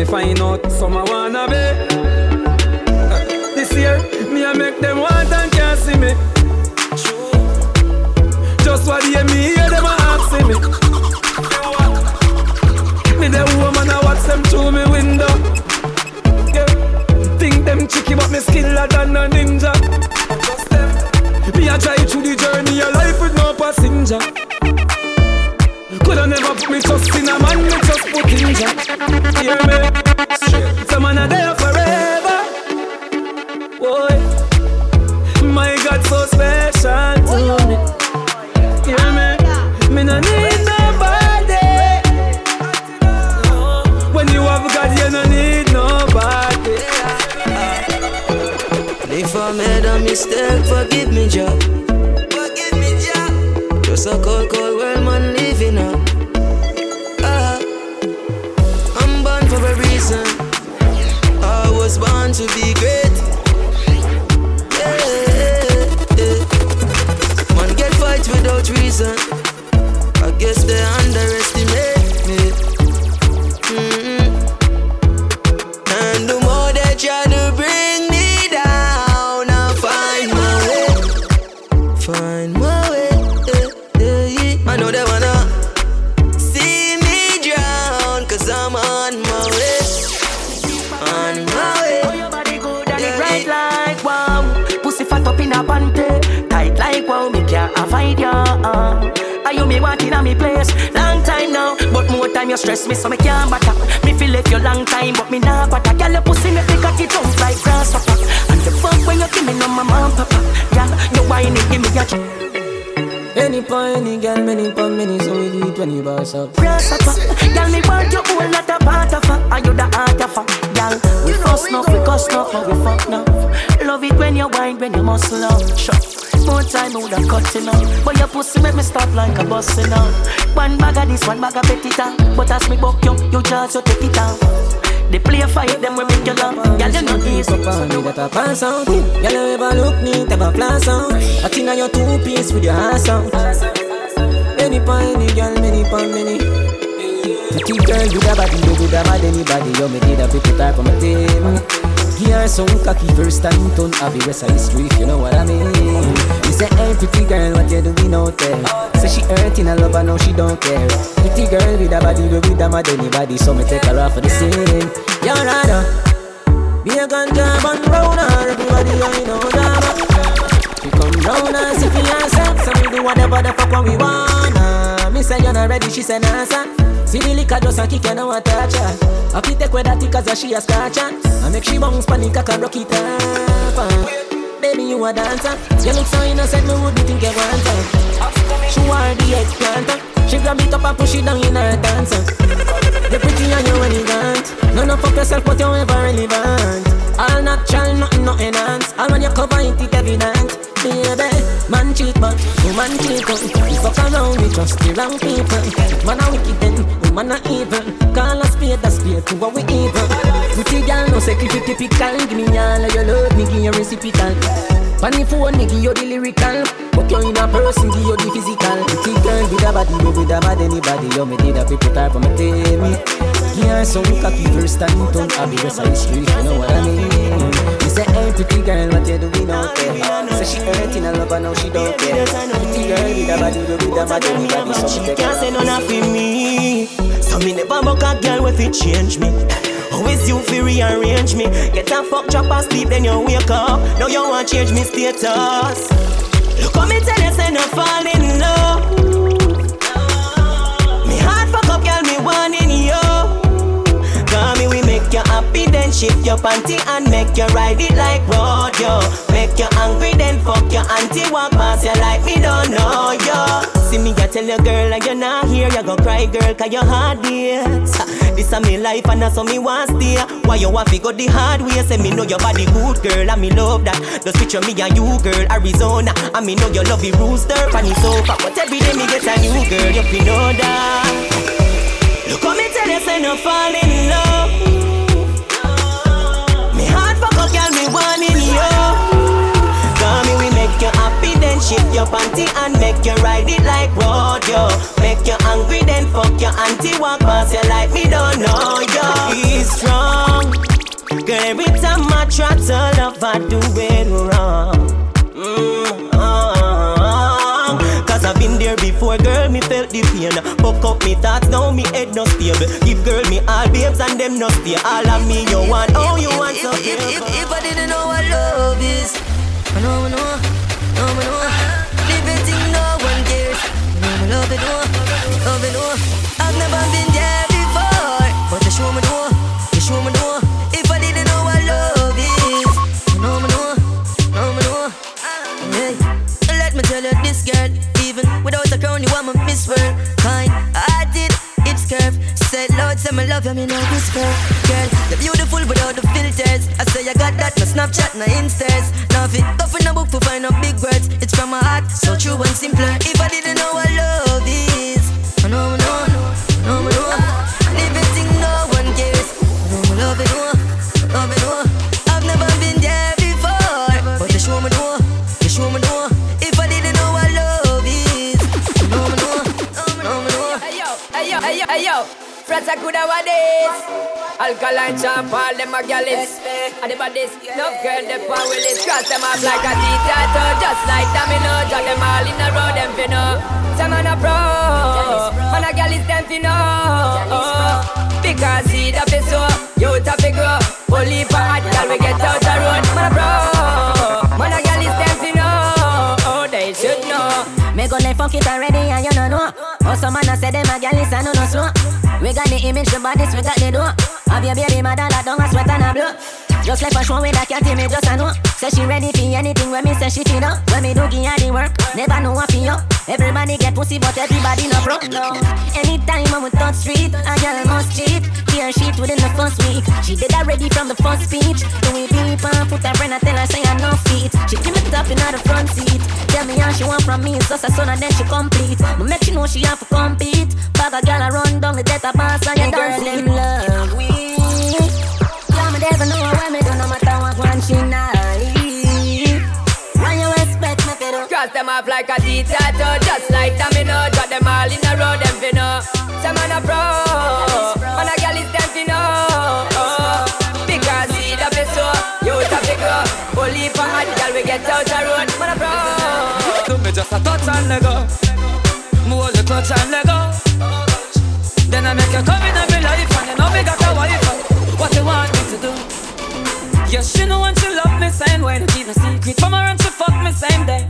me find out some I wanna be. This year, me I make them want and can't see me. Just what you me hear them a ask me. Me the woman I watch them through me window. Yeah. Think them cheeky but me skiller than a ninja. Just them. Me I drive through the journey of life with no passenger. Coulda never put me trust in a man, me just put in ya. Hear me? Some man a there forever. Boy, my God so special to me. Hear me? Me no need nobody. When you have God, you no need nobody. If I made a mistake, forgive me, Jah. Forgive me, Jah. Just a cold, cold world, man. I'm born for a reason. I was born to be great. Yeah. Man get fight without reason. I guess they underestimate me. And the more they try to bring me down, I'll find my way. Find my way. Are you me wanting at me place? Long time now, but more time you stress me, so me can't back up. Me feel it you long time, but me nah back up. Girl, your pussy make me cocky jump like grasshopper. And the fuck when you give me no my mom papa. Yeah, you whine it, give me your. Any pun, any girl, many pun, many so we do it when you boss up. Grasshopper, girl, me want you all not a part of her. Are you the heart of her? Girl, we fuss enough, we cuss enough, and we fuck enough. Love it when you whine, when you muscle up. Shut. More time would have cut enough. But your pussy make me stop like a bus enough. One bag of this, one bag of petita. But as me buck you, you just you take it out. They play a fight, them we make you love. Girl, you know easy. You got a pants out. Girl, you ever look neat, ever flash out. I think now you're two-piece with your ass out. Any pie, any girl, many pie, many. Pretty girl, you got body, you good about anybody. You make it a pretty type of my team. Here some cocky first time don't have the rest of history if you know what I mean. You say, hey pretty girl, what you doing out there? Say she hurting her love and now she don't care. Pretty girl with a body, we with a mad anybody, so me take her off for the same. You're rather be a ganja bun rounder, everybody you know that. She come round and see for yourself, so we do whatever the fuck what we wanna. Me say you're not ready, she say nah sir. See the liquor just a kick and a touch her. I fit take with that because she a scratch her. I make she bounce panic and rock it up. Baby you a dancer. You look so innocent me wouldn't think you want her. She wore the eggplant. She grab it up and push it down in her dancer. You're pretty and you're elegant. None of yourself but you're ever relevant. All natural, nothing, no enhance. All when you cover it, it's evident. Baby, man cheat but woman cheat up. We fuck around with just the wrong people. Man a wicked then, woman a evil. Call a spade to what we evil. Pretty girl, no secret typical. Give me all of your love, me give you reciprocal. Funny phone, me give you the lyrical. But you in a person, give you the physical. Pretty girl, with a body, you with a bad anybody. You me did a people type of my team. Here some cocky first time don't have the rest of history, you know what I mean. You say, hey pretty girl, what you doing out there? Say she hurting her love and now she don't care. Pretty girl with a body, with a body, with a body, so she can't say none of me. So me never buck a girl with it change me. Always you fi rearrange me. Get a fuck, drop a sleep, then you wake up. Now you want change me status. Look how me tell you say no fall in love. Me heart fuck up, girl, me want in you. Make you happy then shift your panty and make you ride it like rodeo. Make you angry then fuck your auntie, walk past you like me don't know you. See me I tell your girl like you're not here, you go cry girl cause you're hard dear. This a me life and that's how me want stay. Why you want to go the hard way? Say me know your body good girl and me love that. Just picture me and you girl Arizona. And me know you love the rooster and the sofa. But every day me get a new girl, you feel know that. Look how me tell you say no fall in love. shape your panty and make you ride it like rodeo. Make you angry then fuck your auntie, walk past you like me don't know you. He's wrong, girl, every time I try to love I do it wrong. Cause I've been there before, girl, me felt the pain. Fuck up me thoughts, now me head no stable. Give girl me all babes and them no stay. All of me you want, oh you want to feel. If I didn't know what love is, I know living thing no one cares. I love it all, love it all. I've never been there before, but you show me no, you show me no. If I didn't know what love is, I know hey. Let me tell you this, girl, even without a crown, you are my Miss World. Kind, I did, it's curve. Said Lord, say me love you, me no whisper. Girl, the beautiful without the filters. I say I got that, no Snapchat, no Instas. Nothing, go in a book to find no big words. It's from my heart, so true and simpler. If I didn't know what love is, I know. Living no one cares. I know love it all. I've never been there before, but they show me no. If I didn't know what love is, I know. Hey yo. Frats I coulda want this. Alkaline champ, all them a gallus. And about this, love girl, the power will is. Cross them up like a tea-tattoo, just like domino. Drag them all in a row, them finna. Some man a pro, man a gallus, them finna. Because seed up is so, youth up is grow. Only for hot girl, we get out the road. Man a pro, man a gallus, them finna. Oh, they should know. Me gonna fuck it already and you don't know. Oh, some man a say them a gallus and no slow. We got the image, the bodies, we got the door. Have your baby mother, that don't sweat and a blow. Just like a show with a cat, me just a know. Say she ready for anything when me say she feel up. When me do give her the work, never know what feel up. Everybody get pussy, but everybody no broke. No. Anytime I would touch street, a girl must cheat. Tear shit within the first week. She did that ready from the first speech. Do we deep and put her friend, I tell her say I no feet. She give me top in her the front seat. Tell me how she want from me, it's just a son and then she complete. But make she know she have to compete. Bag a girl a run down the death of us and you girl in love. Yeah, me never know why me do no matter what one she night. Why you expect me to do? Cross them off like a tea-tattoo, just like domino. Drop them all in a row, them finna. Some man a pro, man a girl is them finna. Because see the best so, you have to go. Only for hot girl we get out the road, man a pro. Do me just a touch and let go. Move all the touch and let go. Then I make you come in every life and you know me got a wife. What you want me to do? Yeah, she know when she love me same way. She no secret from her and she fuck me same day.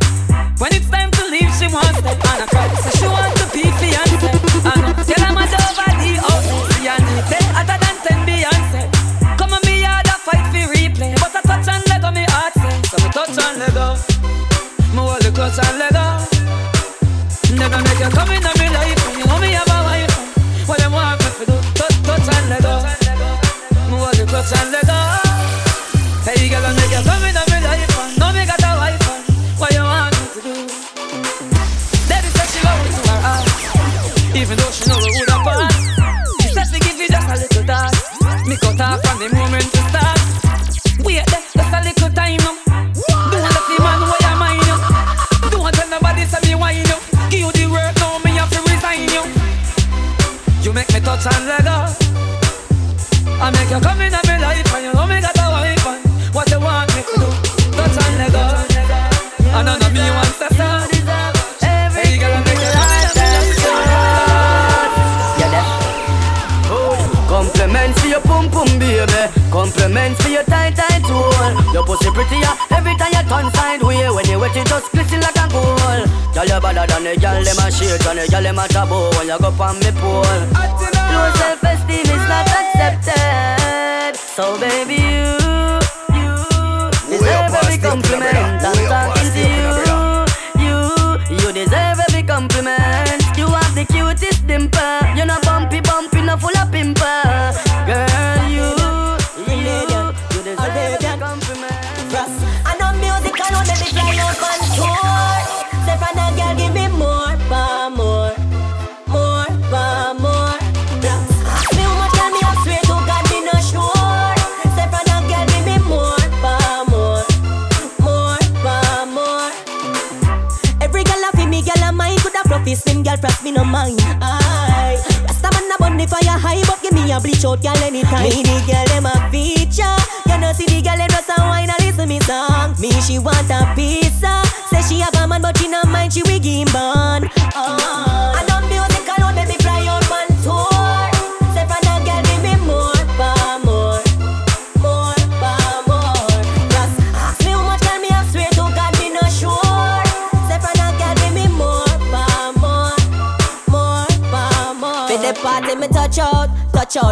When it's time to leave, she wants that. And I cry, so she wants to be fiancé. And I tell her my dove I the out. See and the day other than 10 Beyonce. Come on me yard a fight for replay. But I touch and let go me heart say. So me touch and let go. Me hold the clutch and let go. Never make you come in every life and you know me have a wife. What them want me to do? Touch and let go. Move all the clutch and let go. Hey girl, I make you come in every life and know me got a wife. What you want me to do? Baby said she won't to her ass, even though she know we would have passed. She said she give me just a little task. Me cut off from the moment to start. Wait there, just a little time now. Don't let the man weigh your mind now. Don't tell nobody say me why you know. Give you the work now, me have to resign you. You make me touch and let go. I make you come in my life and you know me got a wife and what you want me to do? Touch and let go. And none of me wants to stop. Hey girl, I make you come in my life. Oh, compliments for your pum pum baby. Compliments for your tight hole. Your pussy prettier every time you turn sideways. When you wet it just glisten like a gold. Girl, you better than a girl, them a shade, than a girl, them a taboo. When you go on me pole, low self-esteem is not accepted. So baby, you deserve every compliment. I'm talking to you, deserve every compliment. You have the cutest dimple. You're not bumpy, not full of pimple. Girl, you deserve every compliment. I know music, I know baby, fly out on tour. Stefana girl, give me more. Me woman tell me I'm straight, who got me no sure. Stefana girl, give me Them girl press me no mind. Aye, Rasta man a burn the fire high, but give me a bleach out girl anytime. Me the girl them a feature. You know see the girl them dress and wine and listen me song. Me she want a pizza. Say she have a man, but she no mind. She wiggy him bun. I don't music alone make me fly out one tour. Say for that girl give me more. Party me touch out,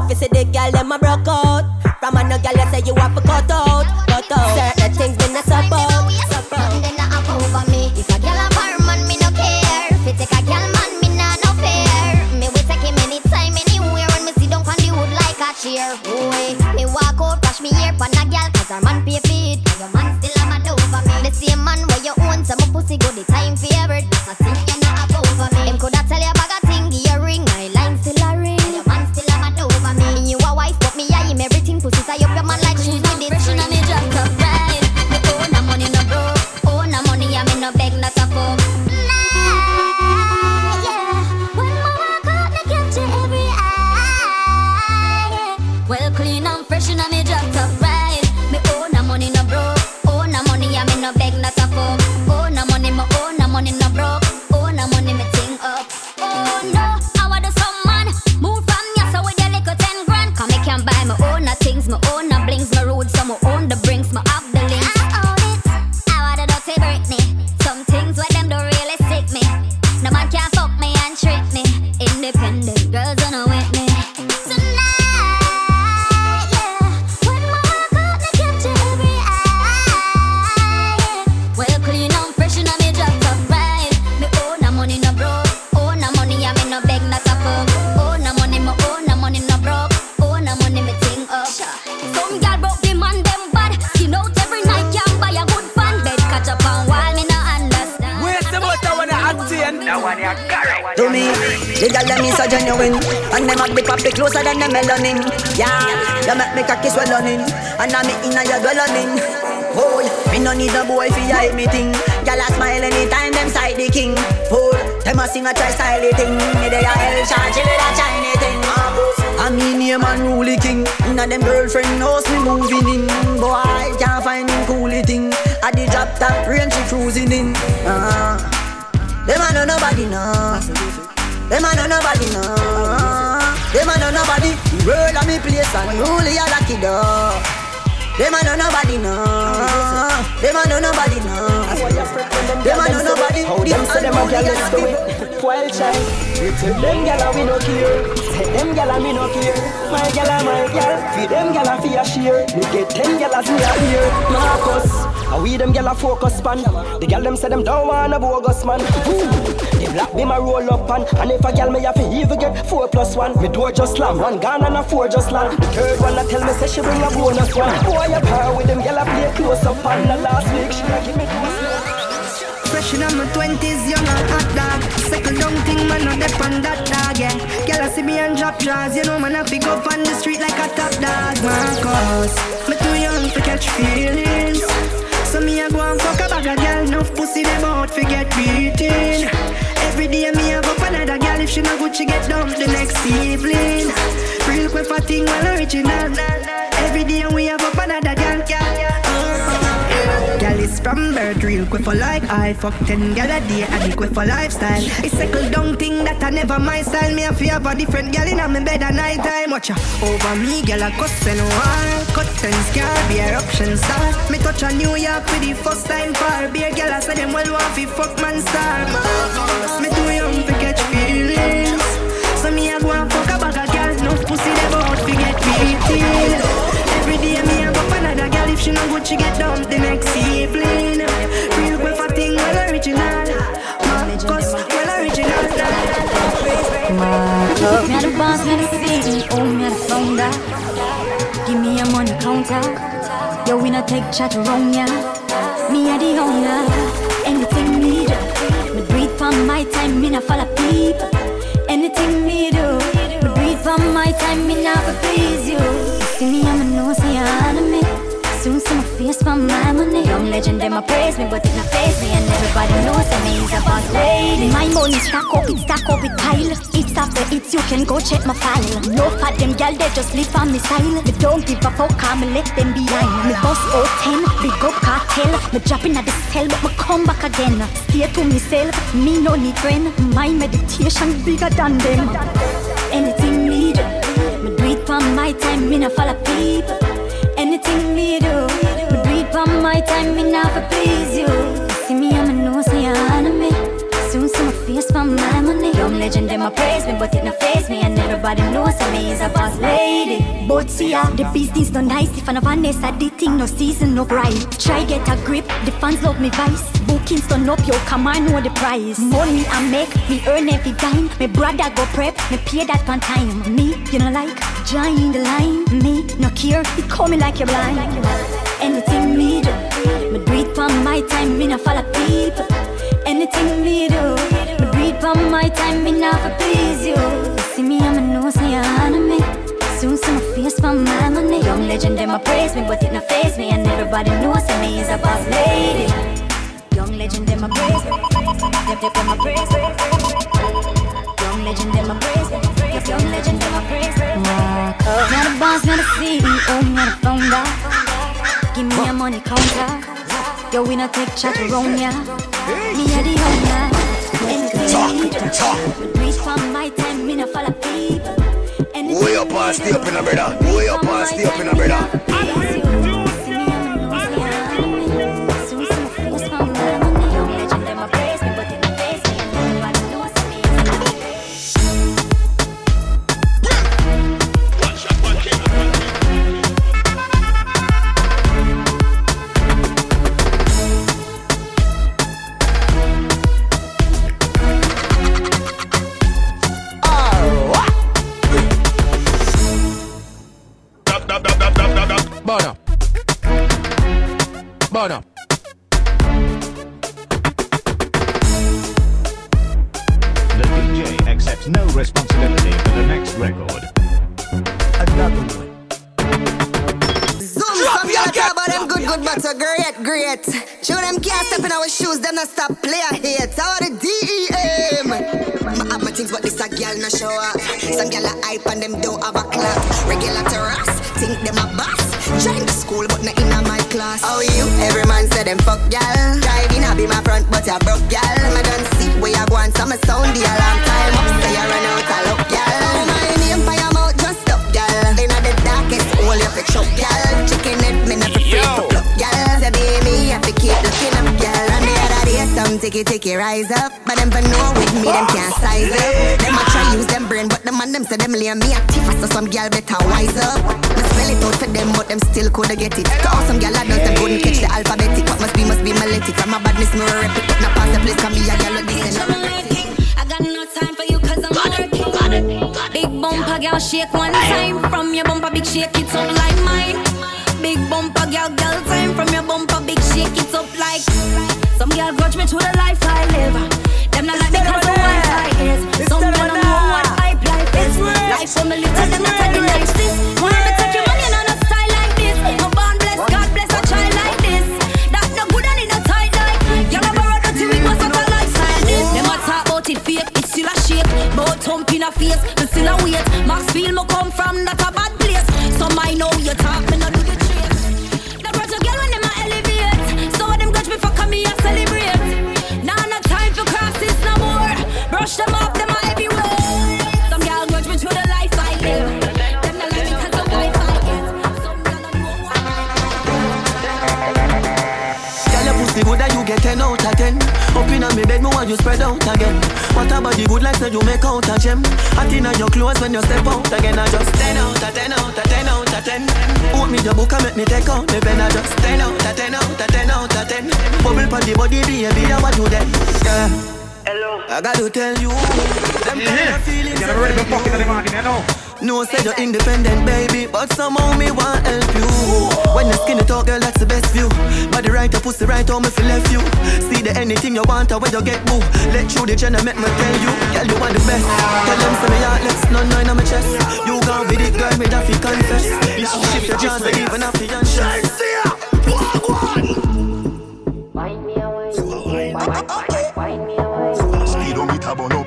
we see the girl them a broke out. From a no girl you say you have to cut out. Certain things me not support, support. Them not have over me. If a girl a bar man, me no care. If you take a girl man, me nah no fair. Me will take him anytime, anywhere. When me see down on the hood like a chair. Boy, me walk out, wash me hair pon a girl, cause her man pay feed. Your man still a mad over me. The same man where you own, so my pussy go the time favorite. That's a thing you not have over me. Him coulda tell you about a thing, give you a ring. My line still. Me I him everything pussy tie up your man like shoes with it. Fresh in a me drop top ride. Me own a money no broke. Own a money I me no beg not a fuck. Nah, yeah. When my walk out me catch every eye. Yeah. Well clean and fresh in a me drop top ride. Me own a money no broke. Own a money I me no beg not a fuck. Own a money me own a money no broke. Own a money me ting up. Oh no. My own things, my own blings, my road, so my own the brings, my up the links. I own it, I want a dirty Britney. Some things where them don't really stick me. No man can fuck me and treat me. Independent girls don't with me. Tonight, yeah. When my walk out, they capture every eye, yeah. Well clean and fresh and I me drop top ride. Me own a money no broke. Own a money I me no beg not a fuck. Own a money, my own a money no broke. Money me ting up. Some girl broke the man them bad. Skin out every night, can buy a good fan. Bed catch up on wall, me no understand. Wait the motor when I obtain. That one you carry. To me, the girl them is so genuine, and them have the puppy closer than the melanin. Yeah, them make me cocky swelling, and I me inna your dwelling. Hold, me no need a boy fi hype me ting. Gyal a smile anytime them sight the king. Hold, them a sing a try style the ting. Me dey a hell charge with a China ting. I mean name and rule the king. Inna them girlfriend house me moving in. Boy, I can't find him coolie ting. At the drop top range she cruising in. Them a know nobody now. Them a know nobody now. Them a know nobody. The world a me place and only a lucky dog. They man know nobody no. They man know nobody no. They man know nobody. Them say them a jealous to it. Well child, them gyal we no care. Them gyal me no care. My gyal, fi them gyal fi a share. Me get them gyal as me a hear. Marcus, how we them gyal focus pan? The gyal them say them don't want a bogus man. They black me ma roll up and if a gyal me a fi even get 4+1. Me door just slam, one gone and a 4 just land. The third one a tell me say she bring a bonus one. Your power with them yellow play close up on the last week. She give me close. Fresh in my 20s, young and hot dog. Second down thing, man, no dep on that dog, yeah. Girl, I see me and drop jars. You know, man, I pick up on the street like a top dog. Marcus, me too young to catch feelings. So me I go and fuck a bag of girl. Enough pussy them out to get beaten. Every day me I go for another girl. If she no good, she get dumped the next evening. Real quick for thing, well, original. Every day we have up another girl. Girl is from birth, real quick for like I fuck 10 girl a day, I quick for lifestyle. It's second down thing that I never my style. Me have to have a different girl in my bed at night time. Watch over me, girl a cuss and wall. Cut and scar, beer options star. Me touch a New York for the first time far. Beer girl I say them well want fi fuck man star. Me too young to catch feelings. So me a go and fuck a bag of girls. No pussy they bout fi get beaten. Every day me a go for another girl. If she no good, she get dumped the next evening. Real quick for thing, well original. Marcus, well original. Marcus, me a the boss, me the CEO, me a the founder. Give me a money counter. Yo, we not take chat around ya. Me a the owner. Anything me do, me breathe for my time, me not follow people. Anything me do, me breathe for my time, me not please you. See me, I'm a no say I'm a me. Soon someone feels my mind money. Young legend, they my praise me, but it not faze me. And everybody knows that me is a boss lady. My money stack up with pile. It's after it's, you can go check my file. No for them gal, they just live on me style. Me don't give a fuck, I'ma let them behind. Me boss 010, big up cartel. Me dropping at the cell, but me come back again. Stay to myself, me no need friend. My meditation bigger than them. Anything needed, me do it for my time, me no follow people. Anything me do, but do it for my time, me now for please you. You see me, I'ma know, so you're honor me. Soon see my face for my money. Young legend, them a praise me, but it not faze me. And everybody knows that me is a boss lady. But see ya, the business no nice. If I'm honest, I did think no season, no right. Try get a grip, the fans love me vice. Bookings turn up, yo, come I know the price. Money I make, me earn every dime. Me brother go prep, me pay that one time. Me, you know like, join the line. Me, no care, you call me like you're blind. Anything me do, me do it for my time, me no follow people. Anything me do, me do it for my time, me not for please you. You see me, I'ma know, so you're honor me. Soon see my face for my money. Young legend, them a praise me, but it no faze me. And everybody knows that me is a boss lady. Young legend, them a praise. Yep, them a praise. Young legend, them a praise. Yep, young legend, them a praise. Walk up. Not a boss, not a CEO, not a founder. Give me a money counter. Yo, we not take chat around ya. Me a the owner. Anything reach for my time, me not follow people. Way up and stay up in a brother. Way up and stay up in a brother. Rise up, but them for know with me, them can't size up. Them a try use them brain, but the man them say them lay me a thief, so some gal better wise up. Me spell it out for them, but them still coulda get it. Cause some gal adults them couldn't catch the alphabetic. What must be maletic. From my badness me rep it, but not pass the place 'cause me a gal with this. I got no time for you 'cause I'm working. Big bumper gal shake one time, from your bumper big shake it up like mine. Big bumper gal girl time, from your bumper big shake it up like. Some girl grudge me to the life I live. Them not like me cause of what I is. Some girl don't know what I life is. Life for me little, them not taking like this. Wanna me take your money and no style like this. My born bless, God bless a child like this. That no good and in a tight life. Y'all never run out till we must have a lifestyle this. Them a talk about it fake, it's still a shake. Both thump in a face, me still a wait. Maxfield me come from, not a bad place. Some I know you talk, me not do the trace. The project girl when them a elevate. So them grudge me for coming here. Brush them off, them are everywhere. Some gal grudge me to the life I live. Them not like me 'cause the wife I get. Some gal don't know what I. Gal, your pussy good that you get 10 out of 10. Up inna me bed, me want you spread out again. What about the good life that you make out of gem? Hot inna your clothes when you step out again. I just 10 out of 10 out of 10 out of 10. Put me the book and make me take out the pen. I just 10 out of 10 out of 10 out of 10. Bubble pon the body, baby, I want you then. Yeah. Hello. I got to tell you, them kind of feelings. You're already fucking in the morning, you know. No, say you're independent, baby, but somehow me want help you. When the skinny talk, girl, that's the best view. But the right, your pussy right, how me feel left you. See the anything you want, when you get boo. Let you the gender make me tell you, girl you are the best. Tell them say me heartless, no nine on my chest. You gon' be the girl me that fi confess. You shift your chance, but even after you undress. Wind me away, wind me away. Speedometer burn up.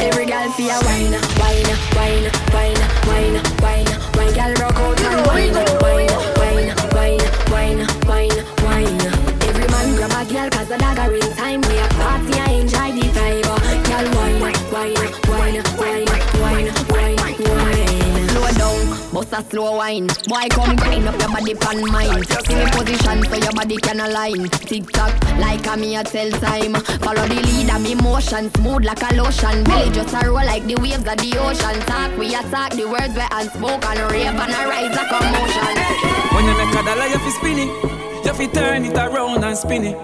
Every girl fi a wine, wine, wine, wine, wine, wine, wine. Girl rock out and wine, wine, wine, wine, wine, wine, wine. Every man grab a girl 'cause the dagger in time. We a party and enjoy the vibe. Girl wine, wine, wine, wine, wine, wine, wine. Slow down, bust a slow wine. Boy come grind up your body pan mine. See me position so your body can align. Tick tock like a me a tell time. Follow the lead of me motion, smooth like a lotion. Belly just a roll like the waves of the ocean. Talk we attack the words we unspoken. Rave and a rise a commotion. When you make a dollar you fi spin it, you fi turn it around and spin it.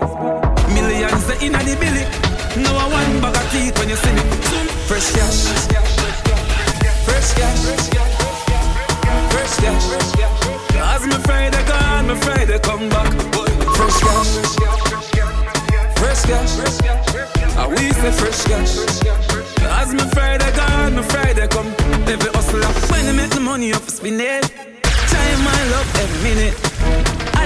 Millions inna the billy. No a one bag of teeth when you see me. Fresh cash, fresh cash, fresh cash, fresh cash. As my Friday gone, my Friday come back. Fresh cash, fresh cash. I we say fresh cash. As my Friday gone, my Friday come. Every hustler when you make the money up, spin it. Time I love every minute.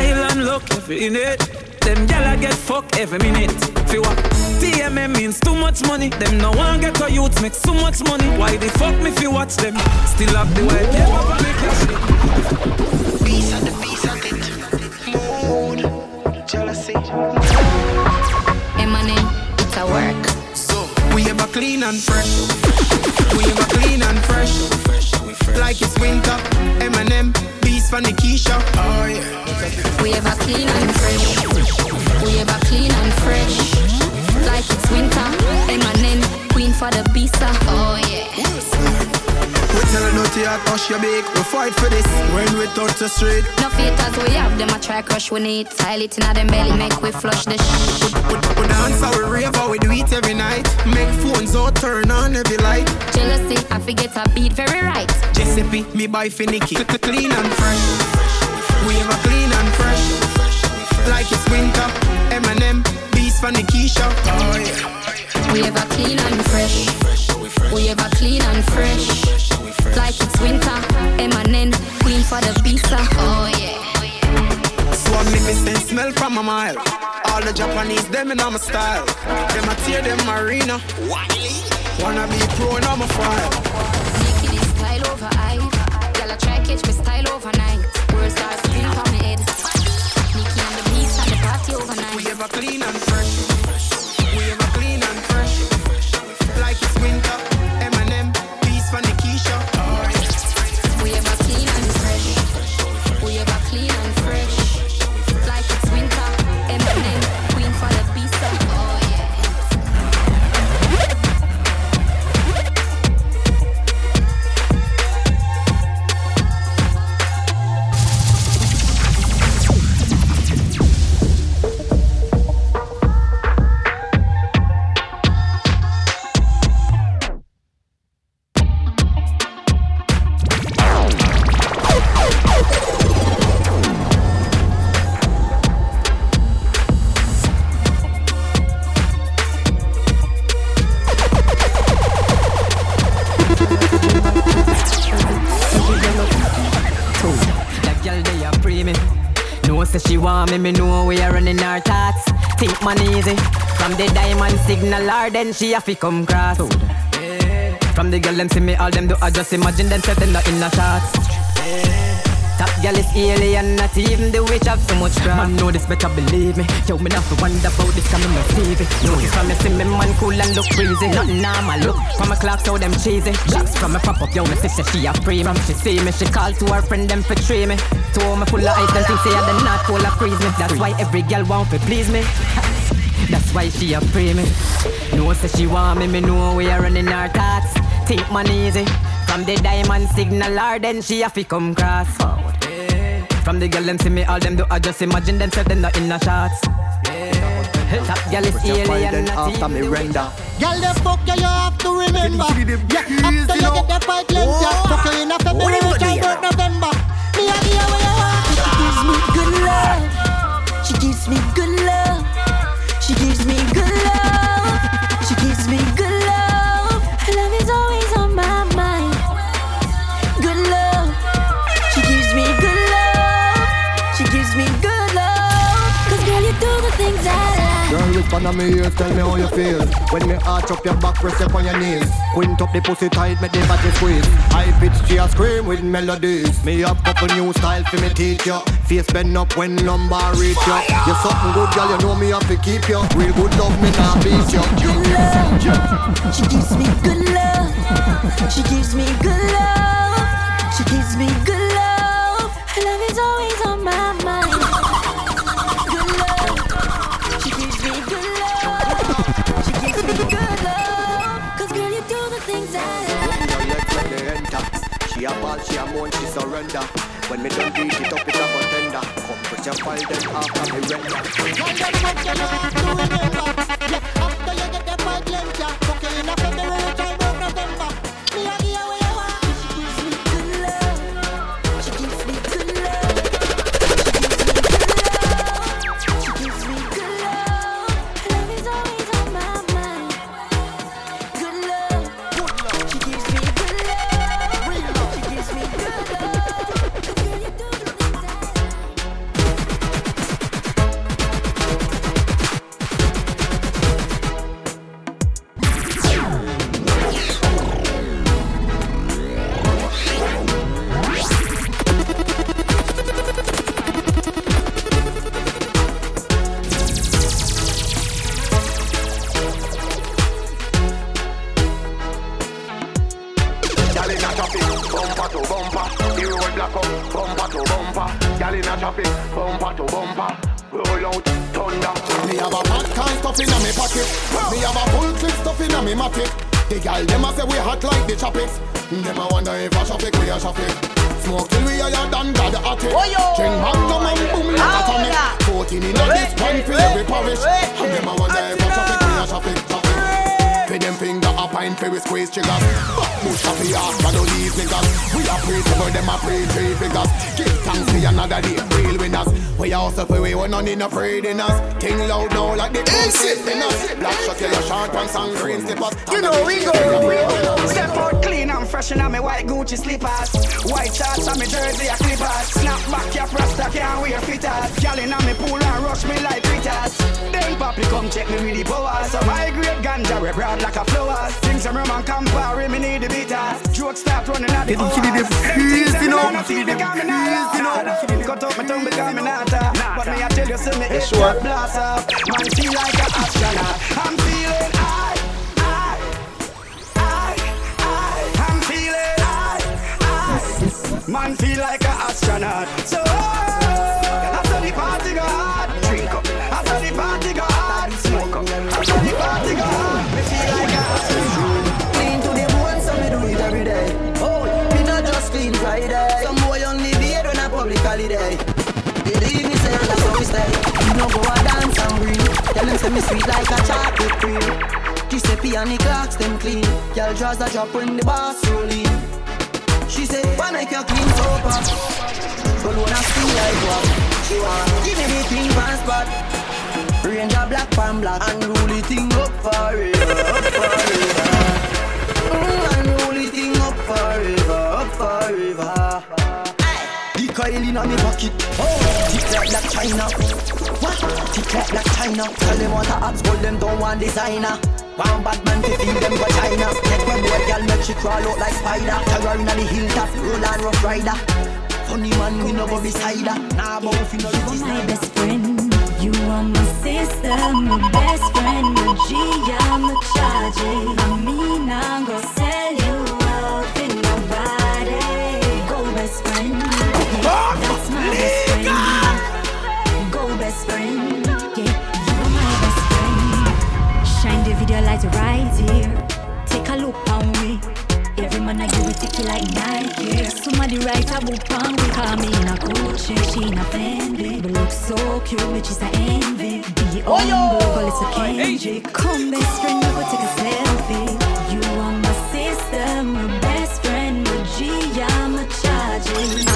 Island luck every in it. Them gyal get fucked every minute. Feel what? TMM means too much money. Them no one get a youth make so much money. Why the fuck me fi watch them? Still have the way. Yeah. Piece of it, mood, jealousy. Eminem, it's a work. So we have a clean and fresh. We have a clean and fresh. Like it's winter. Eminem, beast from the Keisha. Oh yeah. We have a clean and fresh. We have a clean and fresh. Like it's winter. Eminem, queen for the beast. Oh yeah. We tell her not to touch your bake, we fight for this when we touch the street. No haters we have, them a try crush we need. Silent inna them belly make we flush the shit. We dance how we rave how we do it every night. Make phones all turn on every light. Jealousy, I forget a beat very right. Giuseppe, me buy finicky. Clean and fresh. We have a clean and fresh. Like it's winter. Eminem, beast from the Keisha. Oh yeah. We have a clean and fresh. We have a clean and fresh. Like it's winter, Eminem, queen for the pizza. Oh yeah. Swan magnificent smell from a mile. All the Japanese, them in my style. Them a tear, them marina. Wanna be pro, and I'm a fire. Nikki, this style over eye. Y'all try catch me style overnight. Words are spin on my head. Nikki and the beast and the party overnight. We have a clean and fresh. We have a clean and fresh. Like it's winter. Me know we are running our thoughts. Think man easy. From the diamond signal or then she a fi come cross. From the girl them see me all them do I just imagine them set them not in the shots. Top girl is alien, not even the witch have so much crap. Man know this better believe me. Yo me not to wonder about this coming my TV. Notice from me see me man cool and look crazy. Nothing normal look from my clock so them cheesy. Shots from me pop up yo me sister she a free. From she see me she call to her friend them betray me. So me full of ice and things say I done not full of crazy. That's why every girl want to please me. That's why she a pray me. No say she want me know we are running our thoughts. Think man easy. From the diamond signal or then she a fi come cross. From the girl them see me all them do I just imagine them say them not in the shots. Top girl is alien not after me render. Girl, the fuck you have to remember. Yeah, after you get the fight lens, yeah. Fuck you in a February, which I November. Me a the way you want it. It is me good. things that I... Girl, whisper on me ears, tell me how you feel. When me arch up your back, press up on your knees. Quint up the pussy tight, make the body squeeze. High pitch, she a scream with melodies. Me up couple new style for me teach ya. Face bend up when number reach ya. You something good, girl, you know me have to keep ya. Real good love, me not beat ya. Good love, she gives me good love. She gives me good love. She gives me good love. Her love is always on my mind. Good love. She gives me good love. She gives me good love. Cause girl, you do the things that I... She a ball, she a moan, she surrender. When me don't beat it up, it's a contender. Come put your file, then after me render. After you get them by cleanser. Okay, enough of the road, I won't remember. Me and the away. None in afraid in us. Ting loud now like the coast in us. Black shot yellow short pants and green slippers. You know we go. Step out clean and fresh in my white Gucci slippers. White shorts and my jersey a clippers. Snap back your prasta can't wear fitters. Gyal in my pool and rush me like critters. Then papi come check me with the powers. So my great ganja we broad like a flowers. Things some rum and Campari me need the bitters. Jokes start running out the hours. Them things cut off my tongue because me nata. But me a tell you see me it's sure. Blast up. Man feel like an astronaut. I'm feeling I. I'm feeling I. Man feel like an astronaut. So I saw the party go hard. Drink up. I saw the party go hard. Smoke up. I saw the party go hard. Me feel like an astronaut. Clean to the bone, so me do it every day. Oh, me not just clean Friday. Some boy only beer on a public holiday. Believe me, say that's how we stay. You know go a dance and breathe. Tell them say me sweet like a chocolate cream. Giuseppe and the clocks them clean. Girl draws a drop when the boss rolling. She say, why make you clean soap up? But when I feel like what? She want give me the clean pants spot. Ranger black pan black and roll the thing up forever, up forever. And roll the thing up forever, up forever. Coil in on me pocket, oh, tick like China. What? Tick like China. Tell them what a abs, but them don't want designer. One bad man to feed them vagina. Get my boy, girl, make she crawl out like spider. Terror in the hilltop, roll and rough rider. Funny man, we no go beside her. Nah, but we no go beside her. You are my best friend, you are my sister, my best friend. My G, I'm the charger. I mean, I'm gonna sell you out in my body. Go, best friend. That's my best friend. Go best friend. Yeah, you're my best friend. Shine the video lights right here. Take a look on me. Every man I give it ticky like Nike. Somebody write a book on me. Call me in a Gucci, she in a Fendi. But look so cute, which is an envy. Be on Google, it's a Kendrick. Come best friend, you go take a selfie. You are my sister, my best friend. My G, I'm a charger.